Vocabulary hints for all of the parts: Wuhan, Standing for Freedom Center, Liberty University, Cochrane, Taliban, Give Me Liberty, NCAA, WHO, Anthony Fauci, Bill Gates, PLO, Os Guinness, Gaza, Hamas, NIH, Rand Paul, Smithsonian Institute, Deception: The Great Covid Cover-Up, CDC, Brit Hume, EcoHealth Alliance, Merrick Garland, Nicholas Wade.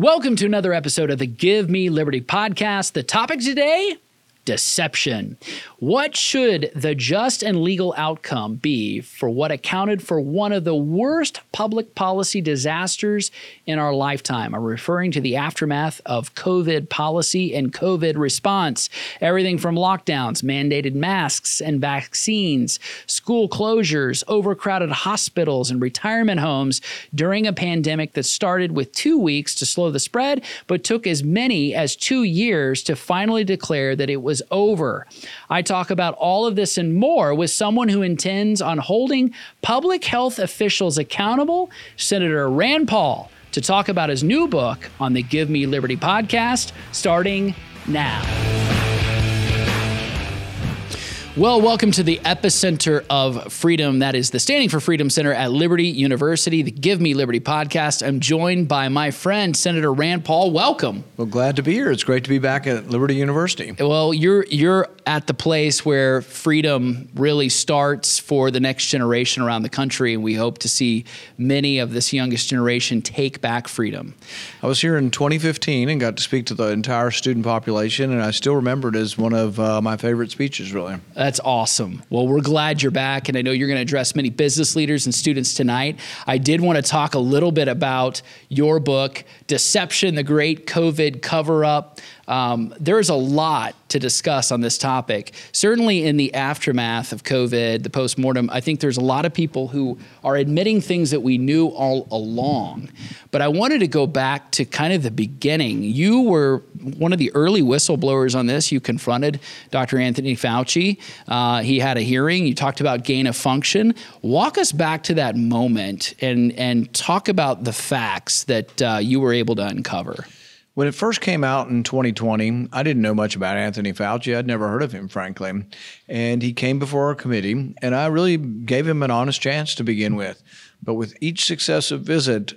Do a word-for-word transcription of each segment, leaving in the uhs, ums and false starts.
Welcome to another episode of the Give Me Liberty podcast. The topic today, deception. What should the just and legal outcome be for what accounted for one of the worst public policy disasters in our lifetime? I'm referring to the aftermath of COVID policy and COVID response. Everything from lockdowns, mandated masks and vaccines, school closures, overcrowded hospitals and retirement homes during a pandemic that started with two weeks to slow the spread, but took as many as two years to finally declare that it was was over. I talk about all of this and more with someone who intends on holding public health officials accountable, Senator Rand Paul, to talk about his new book on the Give Me Liberty podcast, starting now. Well, welcome to the epicenter of freedom. That is the Standing for Freedom Center at Liberty University, the Give Me Liberty podcast. I'm joined by my friend, Senator Rand Paul. Welcome. Well, glad to be here. It's great to be back at Liberty University. Well, you're you're at the place where freedom really starts for the next generation around the country, and we hope to see many of this youngest generation take back freedom. I was here in twenty fifteen and got to speak to the entire student population, and I still remember it as one of uh, my favorite speeches, really. That's awesome. Well, we're glad you're back, and I know you're going to address many business leaders and students tonight. I did want to talk a little bit about your book, Deception: The Great COVID Cover-Up. Um, there's a lot to discuss on this topic. Certainly in the aftermath of COVID, the postmortem, I think there's a lot of people who are admitting things that we knew all along. But I wanted to go back to kind of the beginning. You were one of the early whistleblowers on this. You confronted Doctor Anthony Fauci. Uh, he had a hearing. You talked about gain of function. Walk us back to that moment and, and talk about the facts that uh, you were able to uncover. When it first came out in twenty twenty, I didn't know much about Anthony Fauci. I'd never heard of him, frankly. And he came before our committee, and I really gave him an honest chance to begin with. But with each successive visit,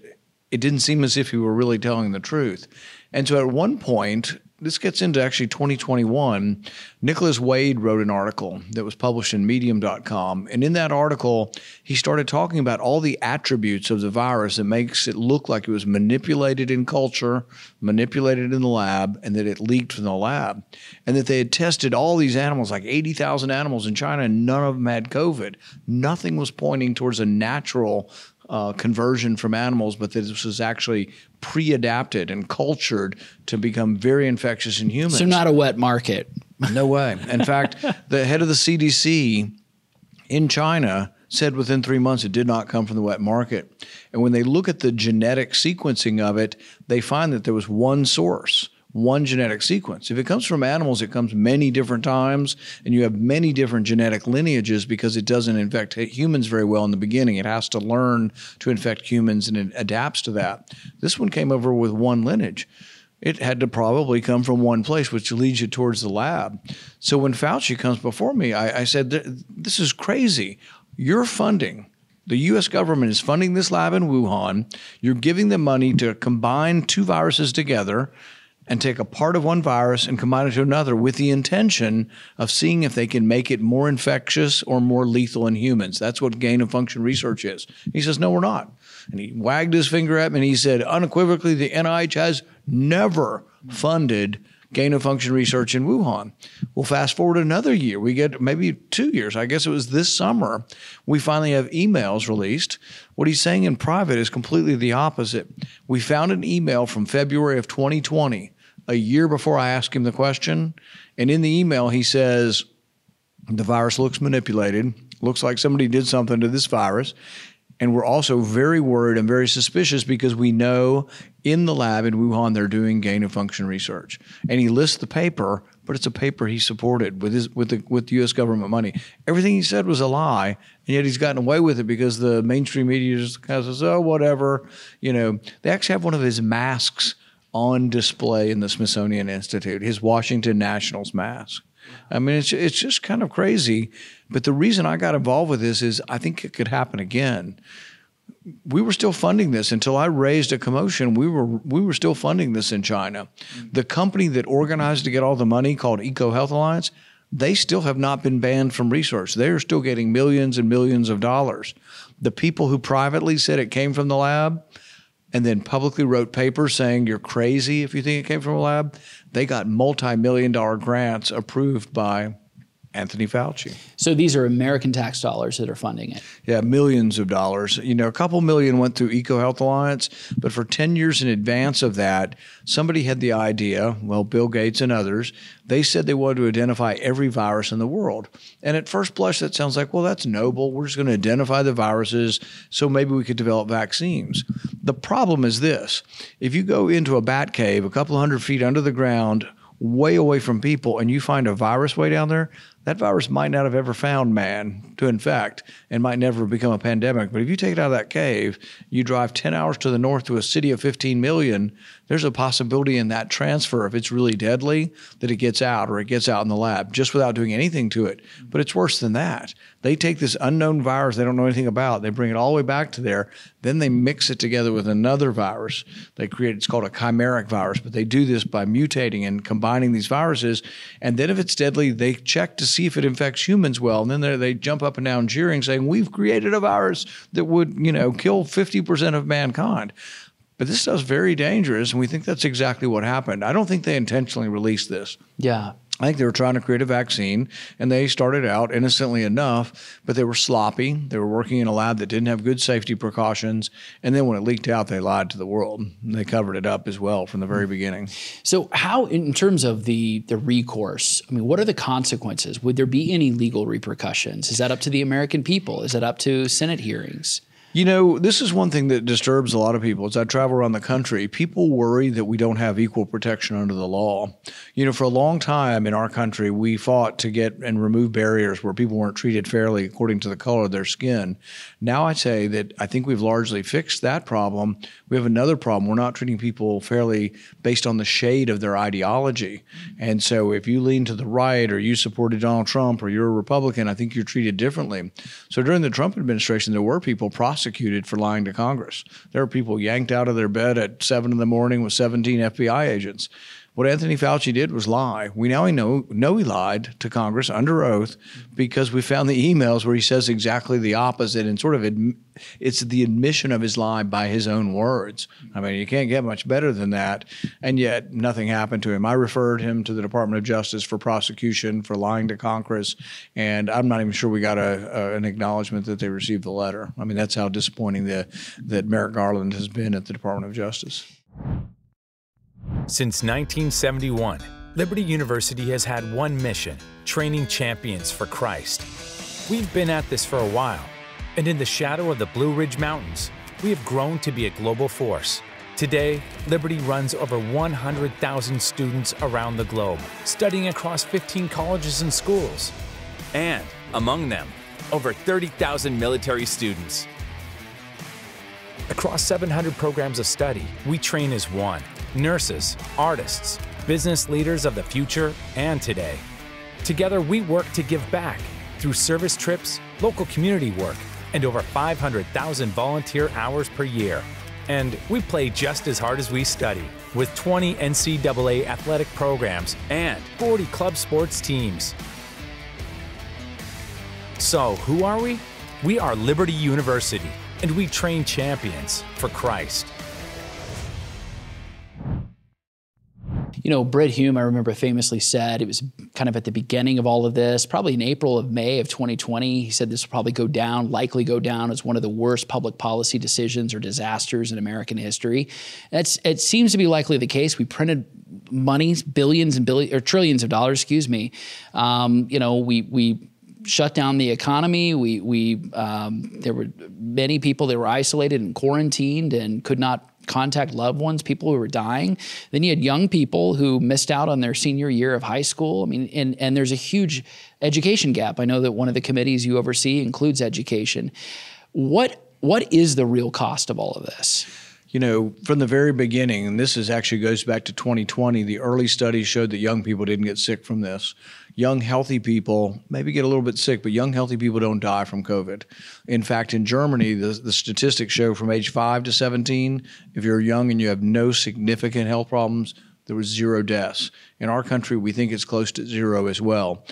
it didn't seem as if he were really telling the truth. And so at one point, this gets into actually twenty twenty-one, Nicholas Wade wrote an article that was published in medium dot com. And in that article, he started talking about all the attributes of the virus that makes it look like it was manipulated in culture, manipulated in the lab, and that it leaked from the lab. And that they had tested all these animals, like eighty thousand animals in China, and none of them had COVID. Nothing was pointing towards a natural Uh, conversion from animals, but that this was actually pre-adapted and cultured to become very infectious in humans. So not a wet market. No way. In fact, the head of the C D C in China said within three months it did not come from the wet market. And when they look at the genetic sequencing of it, they find that there was one source, one genetic sequence. If it comes from animals, it comes many different times, and you have many different genetic lineages because it doesn't infect humans very well in the beginning. It has to learn to infect humans, and it adapts to that. This one came over with one lineage. It had to probably come from one place, which leads you towards the lab. So when Fauci comes before me, I, I said, this is crazy. You're funding. The U S government is funding this lab in Wuhan. You're giving them money to combine two viruses together and take a part of one virus and combine it to another with the intention of seeing if they can make it more infectious or more lethal in humans. That's what gain of function research is. He says, no, we're not. And he wagged his finger at me and he said, unequivocally, the N I H has never funded gain of function research in Wuhan. Well, fast forward another year, we get maybe two years. I guess it was this summer. We finally have emails released. What he's saying in private is completely the opposite. We found an email from February of twenty twenty, a year before I asked him the question. And in the email, he says, the virus looks manipulated, looks like somebody did something to this virus. And we're also very worried and very suspicious because we know in the lab in Wuhan, they're doing gain of function research. And he lists the paper, but it's a paper he supported with his, with the, with the U S government money. Everything he said was a lie, and yet he's gotten away with it because the mainstream media just kind of says, oh, whatever. You know, they actually have one of his masks on display in the Smithsonian Institute, his Washington Nationals mask. I mean, it's it's just kind of crazy. But the reason I got involved with this is I think it could happen again. We were still funding this until I raised a commotion. We were we were still funding this in China. The company that organized to get all the money, called EcoHealth Alliance, they still have not been banned from research. They are still getting millions and millions of dollars. The people who privately said it came from the lab and then publicly wrote papers saying you're crazy if you think it came from a lab, they got multi-million dollar grants approved by Anthony Fauci. So these are American tax dollars that are funding it. Yeah, millions of dollars. You know, a couple million went through EcoHealth Alliance, but for ten years in advance of that, somebody had the idea, well, Bill Gates and others, they said they wanted to identify every virus in the world. And at first blush, that sounds like, well, that's noble. We're just going to identify the viruses so maybe we could develop vaccines. The problem is this. If you go into a bat cave a couple hundred feet under the ground, way away from people, and you find a virus way down there, that virus might not have ever found man to infect and might never become a pandemic. But if you take it out of that cave, you drive ten hours to the north to a city of fifteen million, there's a possibility in that transfer, if it's really deadly, that it gets out or it gets out in the lab just without doing anything to it. But it's worse than that. They take this unknown virus they don't know anything about. They bring it all the way back to there. Then they mix it together with another virus. They create, it's called a chimeric virus, but they do this by mutating and combining these viruses. And then if it's deadly, they check to see if it infects humans well. And then they jump up and down cheering, saying, we've created a virus that would, you know, kill fifty percent of mankind. But this stuff's very dangerous, and we think that's exactly what happened. I don't think they intentionally released this. Yeah. I think they were trying to create a vaccine, and they started out innocently enough, but they were sloppy. They were working in a lab that didn't have good safety precautions, and then when it leaked out, they lied to the world. They covered it up as well from the very beginning. So how, in terms of the, the recourse, I mean, what are the consequences? Would there be any legal repercussions? Is that up to the American people? Is that up to Senate hearings? You know, this is one thing that disturbs a lot of people. As I travel around the country, people worry that we don't have equal protection under the law. You know, for a long time in our country, we fought to get and remove barriers where people weren't treated fairly according to the color of their skin. Now I say that I think we've largely fixed that problem. We have another problem. We're not treating people fairly based on the shade of their ideology. And so if you lean to the right or you supported Donald Trump or you're a Republican, I think you're treated differently. So during the Trump administration, there were people prosecuted Prosecuted for lying to Congress. There are people yanked out of their bed at seven in the morning with seventeen F B I agents. What Anthony Fauci did was lie. We now know, know he lied to Congress under oath because we found the emails where he says exactly the opposite and sort of adm- it's the admission of his lie by his own words. I mean, you can't get much better than that. And yet nothing happened to him. I referred him to the Department of Justice for prosecution for lying to Congress. And I'm not even sure we got a, a, an acknowledgement that they received the letter. I mean, that's how disappointing the, that Merrick Garland has been at the Department of Justice. Since nineteen seventy-one, Liberty University has had one mission, training champions for Christ. We've been at this for a while, and in the shadow of the Blue Ridge Mountains, we have grown to be a global force. Today, Liberty runs over one hundred thousand students around the globe, studying across fifteen colleges and schools, and among them, over thirty thousand military students. Across seven hundred programs of study, we train as one. Nurses, artists, business leaders of the future and today. Together, we work to give back through service trips, local community work, and over five hundred thousand volunteer hours per year. And we play just as hard as we study, with twenty N C double A athletic programs and forty club sports teams. So, who are we? We are Liberty University, and we train champions for Christ. You know, Brit Hume, I remember, famously said, it was kind of at the beginning of all of this, probably in April of May of twenty twenty, he said this will probably go down, likely go down as one of the worst public policy decisions or disasters in American history. That's, it seems to be likely the case. We printed monies, billions and billions, or trillions of dollars, excuse me. Um, you know, we, we shut down the economy. We, we um, there were many people that were isolated and quarantined and could not contact loved ones, people who were dying. Then you had young people who missed out on their senior year of high school. I mean, and, and there's a huge education gap. I know that one of the committees you oversee includes education. What what is the real cost of all of this? You know, from the very beginning, and this is actually goes back to twenty twenty, the early studies showed that young people didn't get sick from this. Young, healthy people maybe get a little bit sick, but young, healthy people don't die from COVID. In fact, in Germany, the, the statistics show from age five to seventeen, if you're young and you have no significant health problems, there was zero deaths. In our country, we think it's close to zero as well.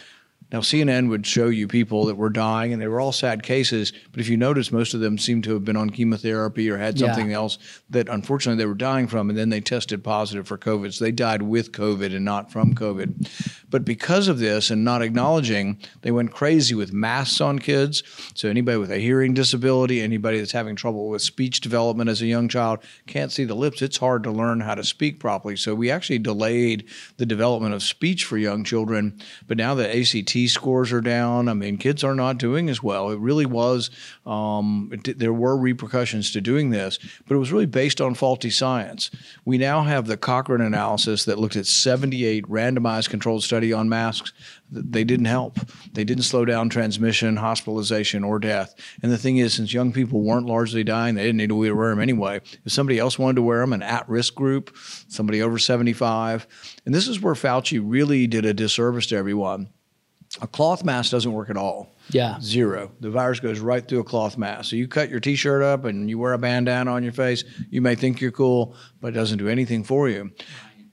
Now, C N N would show you people that were dying, and they were all sad cases. But if you notice, most of them seemed to have been on chemotherapy or had something yeah. else that, unfortunately, they were dying from. And then they tested positive for COVID. So they died with COVID and not from COVID. But because of this and not acknowledging, they went crazy with masks on kids. So anybody with a hearing disability, anybody that's having trouble with speech development as a young child, can't see the lips. It's hard to learn how to speak properly. So we actually delayed the development of speech for young children. But now the A C T scores are down. I mean, kids are not doing as well. It really was, um, it, there were repercussions to doing this, but it was really based on faulty science. We now have the Cochrane analysis that looked at seventy-eight randomized controlled study on masks. They didn't help. They didn't slow down transmission, hospitalization, or death. And the thing is, since young people weren't largely dying, they didn't need to wear them anyway. If somebody else wanted to wear them, an at-risk group, somebody over seventy-five. And this is where Fauci really did a disservice to everyone. A cloth mask doesn't work at all. Yeah. Zero. The virus goes right through a cloth mask. So you cut your T-shirt up and you wear a bandana on your face. You may think you're cool, but it doesn't do anything for you.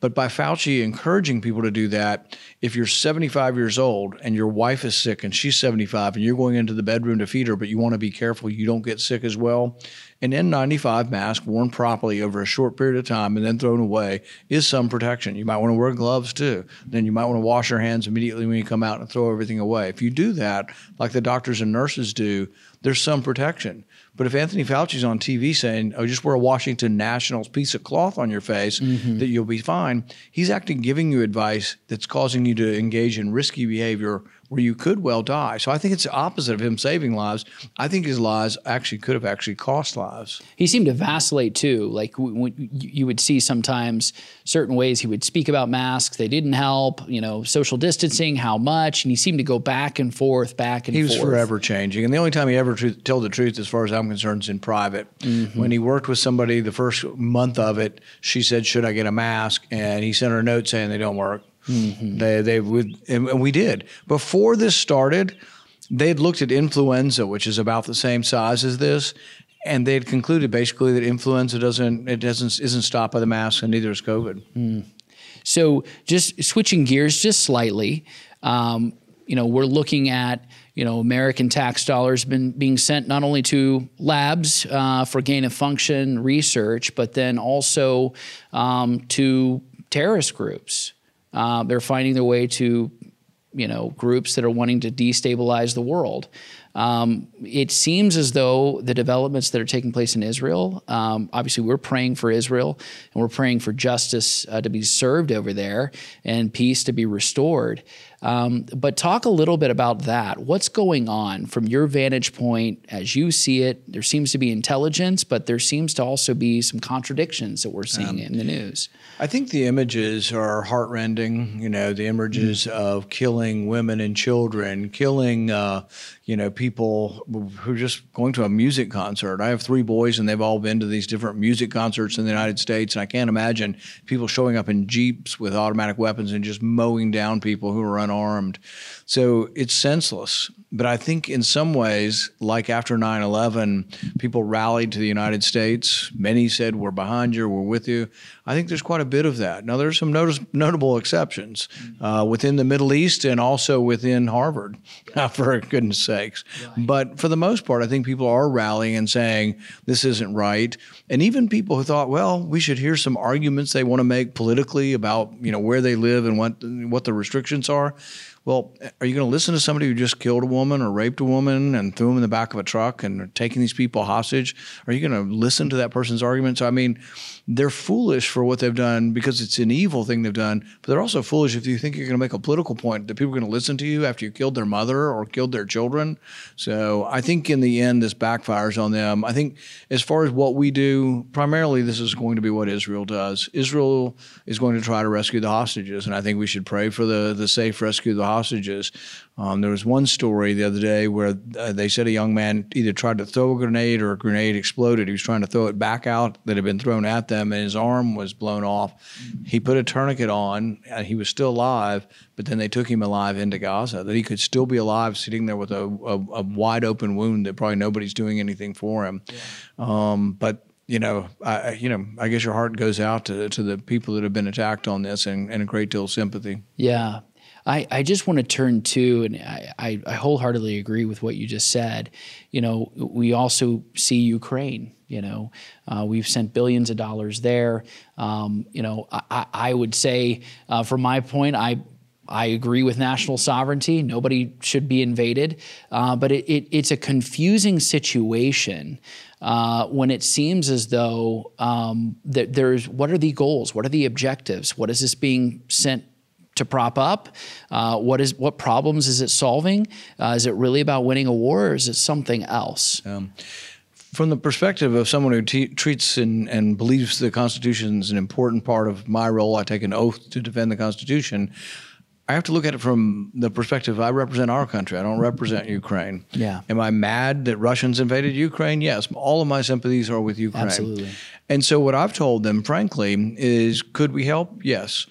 But by Fauci encouraging people to do that, if you're seventy-five years old and your wife is sick and she's seventy-five and you're going into the bedroom to feed her, but you want to be careful you don't get sick as well, an N ninety-five mask worn properly over a short period of time and then thrown away is some protection. You might want to wear gloves too. Then you might want to wash your hands immediately when you come out and throw everything away. If you do that, like the doctors and nurses do, there's some protection. But if Anthony Fauci's on T V saying, oh, just wear a Washington Nationals piece of cloth on your face, mm-hmm. that you'll be fine, he's actually giving you advice that's causing you to engage in risky behavior where you could well die. So I think it's the opposite of him saving lives. I think his lies actually could have actually cost lives. He seemed to vacillate too. Like w- w- you would see sometimes certain ways he would speak about masks. They didn't help, you know, social distancing, how much. And he seemed to go back and forth, back and forth. He was forth. forever changing. And the only time he ever tr- told the truth, as far as I'm concerned, is in private. Mm-hmm. When he worked with somebody the first month of it, she said, should I get a mask? And he sent her a note saying they don't work. Mm-hmm. They, they would, and we did. Before this started, they'd looked at influenza, which is about the same size as this, and they had concluded basically that influenza doesn't, it doesn't, isn't stopped by the mask, and neither is COVID. Mm. So, just switching gears just slightly, um, you know, we're looking at, you know, American tax dollars been being sent not only to labs uh, for gain of function research, but then also um, to terrorist groups. Uh, they're finding their way to, you know, groups that are wanting to destabilize the world. Um, it seems as though the developments that are taking place in Israel, um, obviously we're praying for Israel and we're praying for justice uh, to be served over there and peace to be restored. Um, but talk a little bit about that. What's going on from your vantage point as you see it? There seems to be intelligence, but there seems to also be some contradictions that we're seeing um, in the news. I think the images are heartrending. You know, the images mm. of killing women and children, killing, uh, you know, people who are just going to a music concert. I have three boys and they've all been to these different music concerts in the United States. And I can't imagine people showing up in Jeeps with automatic weapons and just mowing down people who are unarmed. So it's senseless. But I think in some ways, like after nine eleven, people rallied to the United States. Many said, we're behind you, we're with you. I think there's quite a bit of that. Now, there's some notice- notable exceptions uh, within the Middle East and also within Harvard, for goodness sakes. Right. But for the most part, I think people are rallying and saying, this isn't right. And even people who thought, well, we should hear some arguments they want to make politically about, you know, where they live and what, what the restrictions are. Well, are you going to listen to somebody who just killed a woman or raped a woman and threw them in the back of a truck and are taking these people hostage? Are you going to listen to that person's arguments? I mean, they're foolish for what they've done because it's an evil thing they've done. But they're also foolish if you think you're going to make a political point that people are going to listen to you after you killed their mother or killed their children. So I think in the end, this backfires on them. I think as far as what we do, primarily this is going to be what Israel does. Israel is going to try to rescue the hostages. And I think we should pray for the, the safe rescue of the hostages. hostages. Um, there was one story the other day where uh, they said a young man either tried to throw a grenade or a grenade exploded. He was trying to throw it back out that had been thrown at them, and his arm was blown off. He put a tourniquet on, and he was still alive, but then they took him alive into Gaza, that he could still be alive sitting there with a, a, a wide open wound that probably nobody's doing anything for him. Yeah. Um, but You know, I, you know, I guess your heart goes out to, to the people that have been attacked on this, and, and a great deal of sympathy. Yeah. I, I just want to turn to, and I, I, I wholeheartedly agree with what you just said. You know, we also see Ukraine. You know, uh, we've sent billions of dollars there. Um, you know, I, I would say uh, from my point, I I agree with national sovereignty. Nobody should be invaded. Uh, but it, it, it's a confusing situation uh, when it seems as though um, that there's, what are the goals? What are the objectives? What is this being sent to prop up? Uh, what is what problems is it solving? Uh, is it really about winning a war, or is it something else? Um. From the perspective of someone who te- treats and, and believes the Constitution is an important part of my role, I take an oath to defend the Constitution, I have to look at it from the perspective I represent our country. I don't represent Ukraine. Yeah. Am I mad that Russians invaded Ukraine? Yes. All of my sympathies are with Ukraine. Absolutely. And so what I've told them, frankly, is could we help? Yes.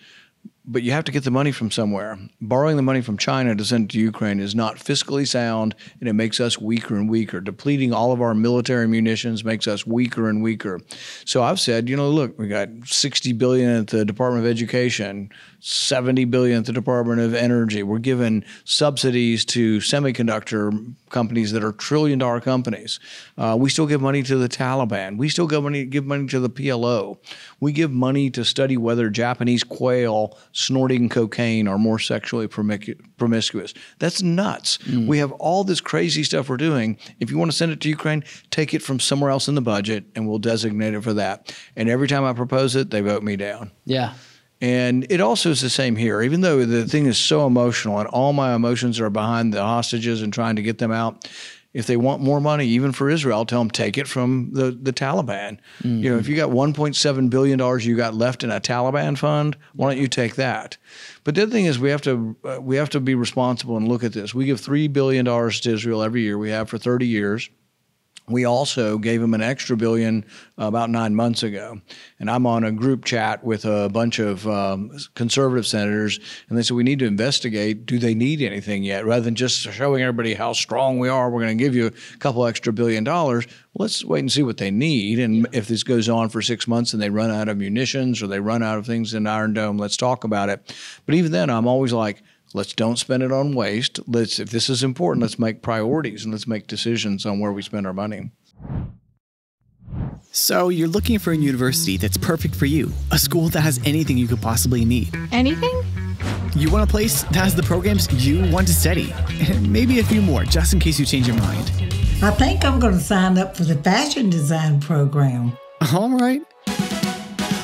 But you have to get the money from somewhere. Borrowing the money from China to send it to Ukraine is not fiscally sound, and it makes us weaker and weaker. Depleting all of our military munitions makes us weaker and weaker. So I've said, you know, look, we got sixty billion dollars at the Department of Education, seventy billion dollars at the Department of Energy. We're giving subsidies to semiconductor companies that are trillion-dollar companies. Uh, we still give money to the Taliban. We still give money, give money to the P L O. We give money to study whether Japanese quail snorting cocaine are more sexually promiscuous. That's nuts. Mm. We have all this crazy stuff we're doing. If you want to send it to Ukraine, take it from somewhere else in the budget, and we'll designate it for that. And every time I propose it, they vote me down. Yeah. And it also is the same here. Even though the thing is so emotional and all my emotions are behind the hostages and trying to get them out, if they want more money, even for Israel, tell them take it from the, the Taliban. Mm-hmm. You know, if you got one point seven billion dollars you got left in a Taliban fund, why don't you take that? But the other thing is we have to uh, we have to be responsible and look at this. We give three billion dollars to Israel every year. We have for thirty years. We also gave them an extra billion about nine months ago. And I'm on a group chat with a bunch of um, conservative senators, and they said we need to investigate, do they need anything yet? Rather than just showing everybody how strong we are, we're going to give you a couple extra billion dollars. Well, let's wait and see what they need. And yeah. if this goes on for six months and they run out of munitions or they run out of things in Iron Dome, let's talk about it. But even then, I'm always like, let's don't spend it on waste. Let's, if this is important, let's make priorities and let's make decisions on where we spend our money. So you're looking for a university that's perfect for you, a school that has anything you could possibly need. Anything? You want a place that has the programs you want to study, and maybe a few more just in case you change your mind. I think I'm going to sign up for the fashion design program. All right.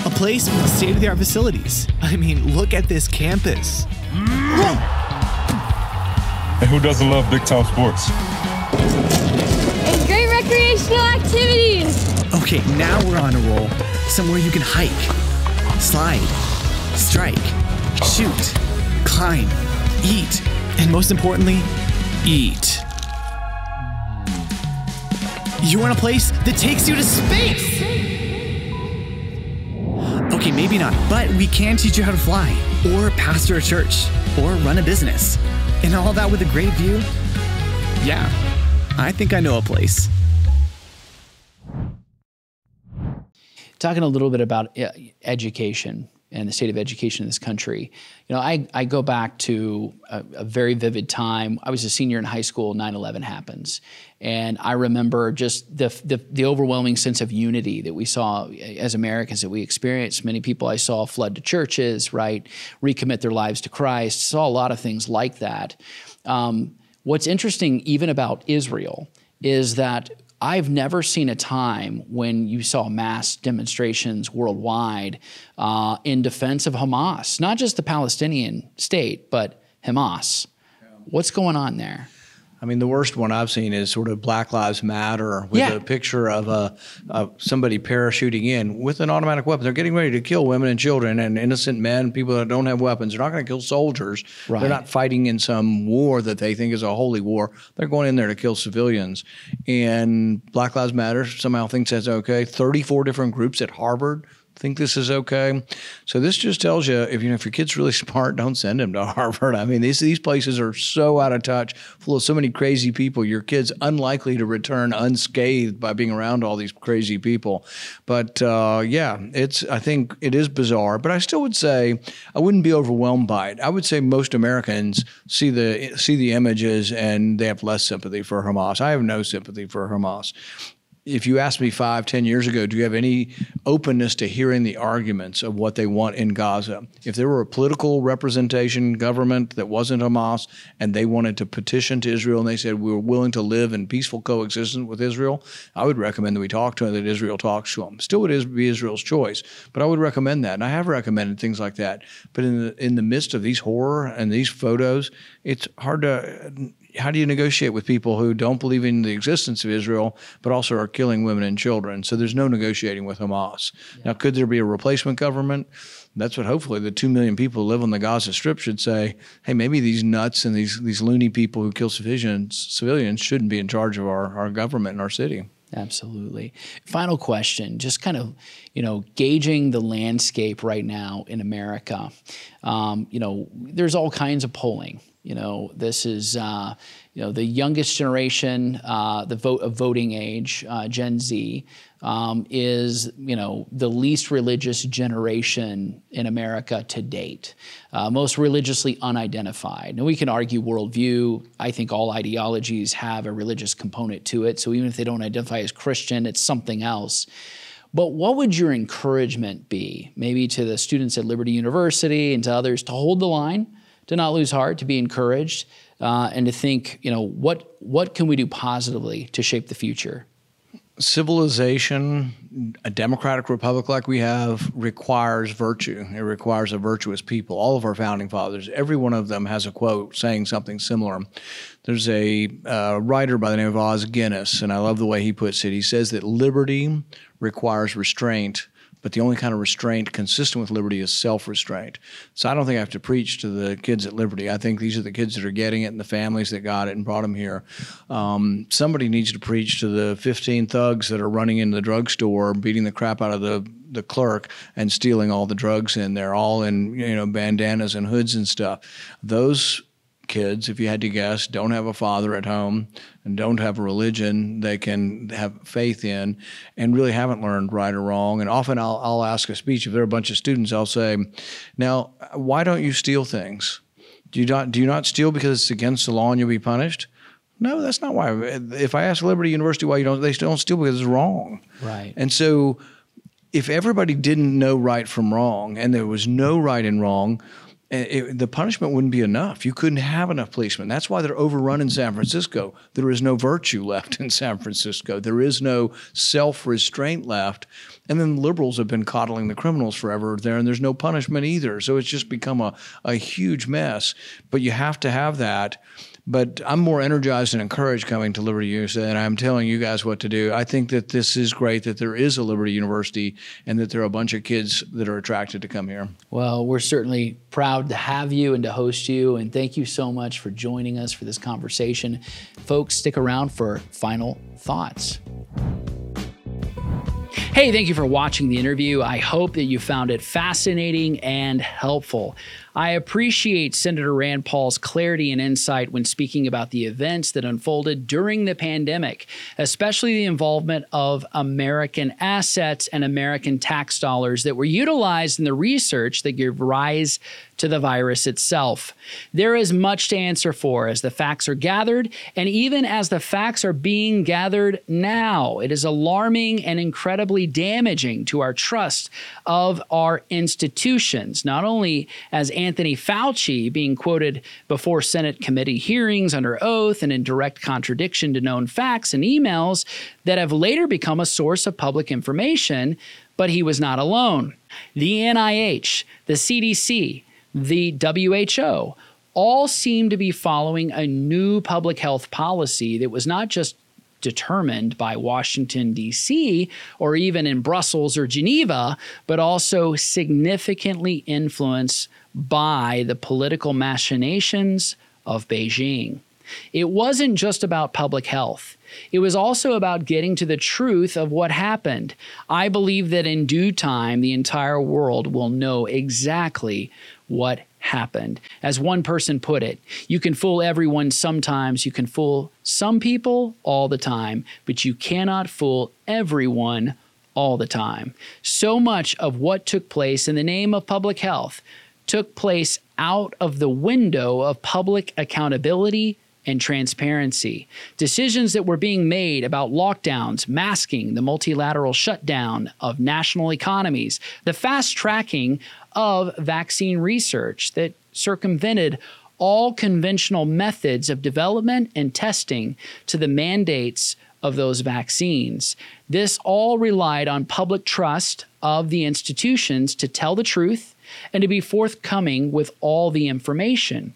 A place with state-of-the-art facilities. I mean, look at this campus. And who doesn't love big time sports? And great recreational activities. Okay, now we're on a roll. Somewhere you can hike, slide, strike, shoot, climb, eat, and most importantly, eat. You want a place that takes you to space? Okay, maybe not, but we can teach you how to fly, or pastor a church, or run a business. And all that with a great view? Yeah, I think I know a place. Talking a little bit about education and the state of education in this country. You know, I, I go back to a, a very vivid time. I was a senior in high school, nine eleven happens. And I remember just the, the the overwhelming sense of unity that we saw as Americans, that we experienced. Many people I saw flood to churches, right? Recommit their lives to Christ. Saw a lot of things like that. Um, what's interesting even about Israel is that I've never seen a time when you saw mass demonstrations worldwide uh, in defense of Hamas, not just the Palestinian state, but Hamas. Yeah. What's going on there? I mean, the worst one I've seen is sort of Black Lives Matter with yeah. a picture of a, a somebody parachuting in with an automatic weapon. They're getting ready to kill women and children and innocent men, people that don't have weapons. They're not going to kill soldiers. Right. They're not fighting in some war that they think is a holy war. They're going in there to kill civilians. And Black Lives Matter somehow thinks that's okay. thirty-four different groups at Harvard think this is okay. So this just tells you, if you know, if your kid's really smart, don't send him to Harvard. I mean, these these places are so out of touch, full of so many crazy people. Your kid's unlikely to return unscathed by being around all these crazy people. But uh, yeah, it's I think it is bizarre. But I still would say I wouldn't be overwhelmed by it. I would say most Americans see the see the images and they have less sympathy for Hamas. I have no sympathy for Hamas. If you asked me five, ten years ago, do you have any openness to hearing the arguments of what they want in Gaza? If there were a political representation government that wasn't Hamas and they wanted to petition to Israel and they said we were willing to live in peaceful coexistence with Israel, I would recommend that we talk to them, that Israel talks to them. Still, it is be Israel's choice, but I would recommend that. And I have recommended things like that. But in the, in the midst of these horror and these photos, it's hard to... How do you negotiate with people who don't believe in the existence of Israel, but also are killing women and children? So there's no negotiating with Hamas. Yeah. Now, could there be a replacement government? That's what hopefully the two million people who live on the Gaza Strip should say, hey, maybe these nuts and these these loony people who kill civilians, civilians shouldn't be in charge of our, our government and our city. Absolutely. Final question, just kind of, you know, gauging the landscape right now in America. Um, you know, there's all kinds of polling. You know, this is, uh, you know, the youngest generation, uh, the vote of voting age, uh, Gen Z, um, is, you know, the least religious generation in America to date, uh, most religiously unidentified. Now, we can argue worldview. I think all ideologies have a religious component to it. So even if they don't identify as Christian, it's something else. But what would your encouragement be, maybe to the students at Liberty University and to others, to hold the line, to not lose heart, to be encouraged, uh, and to think, you know, what what can we do positively to shape the future? Civilization, a democratic republic like we have, requires virtue. It requires a virtuous people. All of our founding fathers, every one of them has a quote saying something similar. There's a uh, writer by the name of Os Guinness, and I love the way he puts it. He says that liberty requires restraint, but the only kind of restraint consistent with liberty is self-restraint. So I don't think I have to preach to the kids at Liberty. I think these are the kids that are getting it and the families that got it and brought them here. Um, somebody needs to preach to the fifteen thugs that are running into the drugstore, beating the crap out of the the clerk and stealing all the drugs in there, all in, you know, bandanas and hoods and stuff. Those kids, if you had to guess, don't have a father at home and don't have a religion they can have faith in and really haven't learned right or wrong. And often I'll, I'll ask a speech, if there are a bunch of students, I'll say, now, why don't you steal things? Do you not, do you not steal because it's against the law and you'll be punished? No, that's not why. If I ask Liberty University why you don't, they don't steal because it's wrong. Right. And so if everybody didn't know right from wrong and there was no right and wrong, It, the punishment wouldn't be enough. You couldn't have enough policemen. That's why they're overrun in San Francisco. There is no virtue left in San Francisco. There is no self-restraint left. And then liberals have been coddling the criminals forever there, and there's no punishment either. So it's just become a, a huge mess. But you have to have that. But I'm more energized and encouraged coming to Liberty University, and I'm telling you guys what to do. I think that this is great, that there is a Liberty University and that there are a bunch of kids that are attracted to come here. Well, we're certainly proud to have you and to host you, and thank you so much for joining us for this conversation. Folks, stick around for final thoughts. Hey, thank you for watching the interview. I hope that you found it fascinating and helpful. I appreciate Senator Rand Paul's clarity and insight when speaking about the events that unfolded during the pandemic, especially the involvement of American assets and American tax dollars that were utilized in the research that gave rise to the virus itself. There is much to answer for as the facts are gathered, and even as the facts are being gathered now. It is alarming and incredibly damaging to our trust of our institutions, not only as Anthony Fauci being quoted before Senate committee hearings under oath and in direct contradiction to known facts and emails that have later become a source of public information, but he was not alone. The N I H, the C D C, the W H O all seem to be following a new public health policy that was not just determined by Washington, D C, or even in Brussels or Geneva, but also significantly influenced by the political machinations of Beijing. It wasn't just about public health. It was also about getting to the truth of what happened. I believe that in due time, the entire world will know exactly what happened. As one person put it, you can fool everyone sometimes, you can fool some people all the time, but you cannot fool everyone all the time. So much of what took place in the name of public health took place out of the window of public accountability and transparency. Decisions that were being made about lockdowns, masking, the multilateral shutdown of national economies, the fast tracking of vaccine research that circumvented all conventional methods of development and testing to the mandates of those vaccines. This all relied on public trust of the institutions to tell the truth and to be forthcoming with all the information.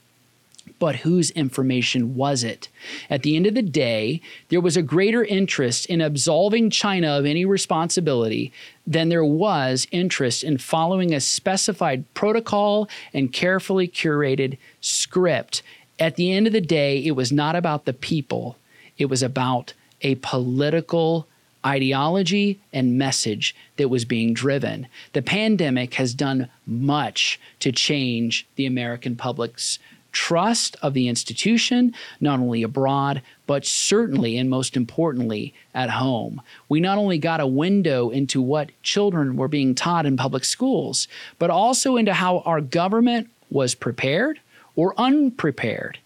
But whose information was it? At the end of the day, there was a greater interest in absolving China of any responsibility than there was interest in following a specified protocol and carefully curated script. At the end of the day, it was not about the people. It was about a political ideology and message that was being driven. The pandemic has done much to change the American public's trust of the institution, not only abroad, but certainly and most importantly at home. We not only got a window into what children were being taught in public schools, but also into how our government was prepared or unprepared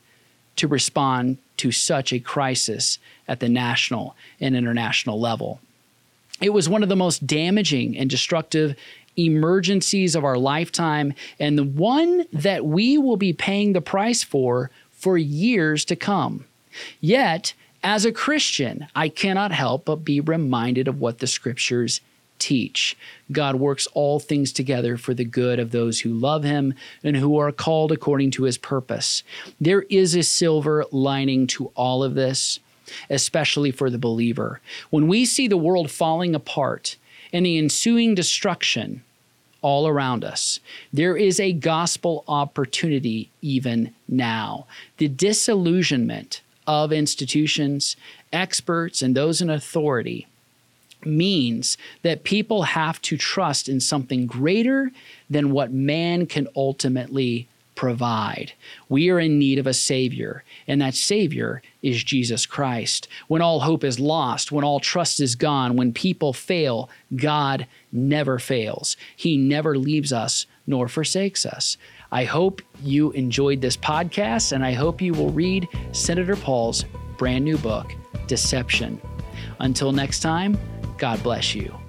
to respond to such a crisis at the national and international level. It was one of the most damaging and destructive emergencies of our lifetime, and the one that we will be paying the price for for years to come. Yet, as a Christian, I cannot help but be reminded of what the scriptures teach. God works all things together for the good of those who love him and who are called according to his purpose. There is a silver lining to all of this, especially for the believer. When we see the world falling apart and the ensuing destruction all around us, there is a gospel opportunity even now. The disillusionment of institutions, experts, and those in authority means that people have to trust in something greater than what man can ultimately provide. We are in need of a Savior, and that Savior is Jesus Christ. When all hope is lost, when all trust is gone, when people fail, God never fails. He never leaves us nor forsakes us. I hope you enjoyed this podcast, and I hope you will read Senator Paul's brand new book, Deception. Until next time, God bless you.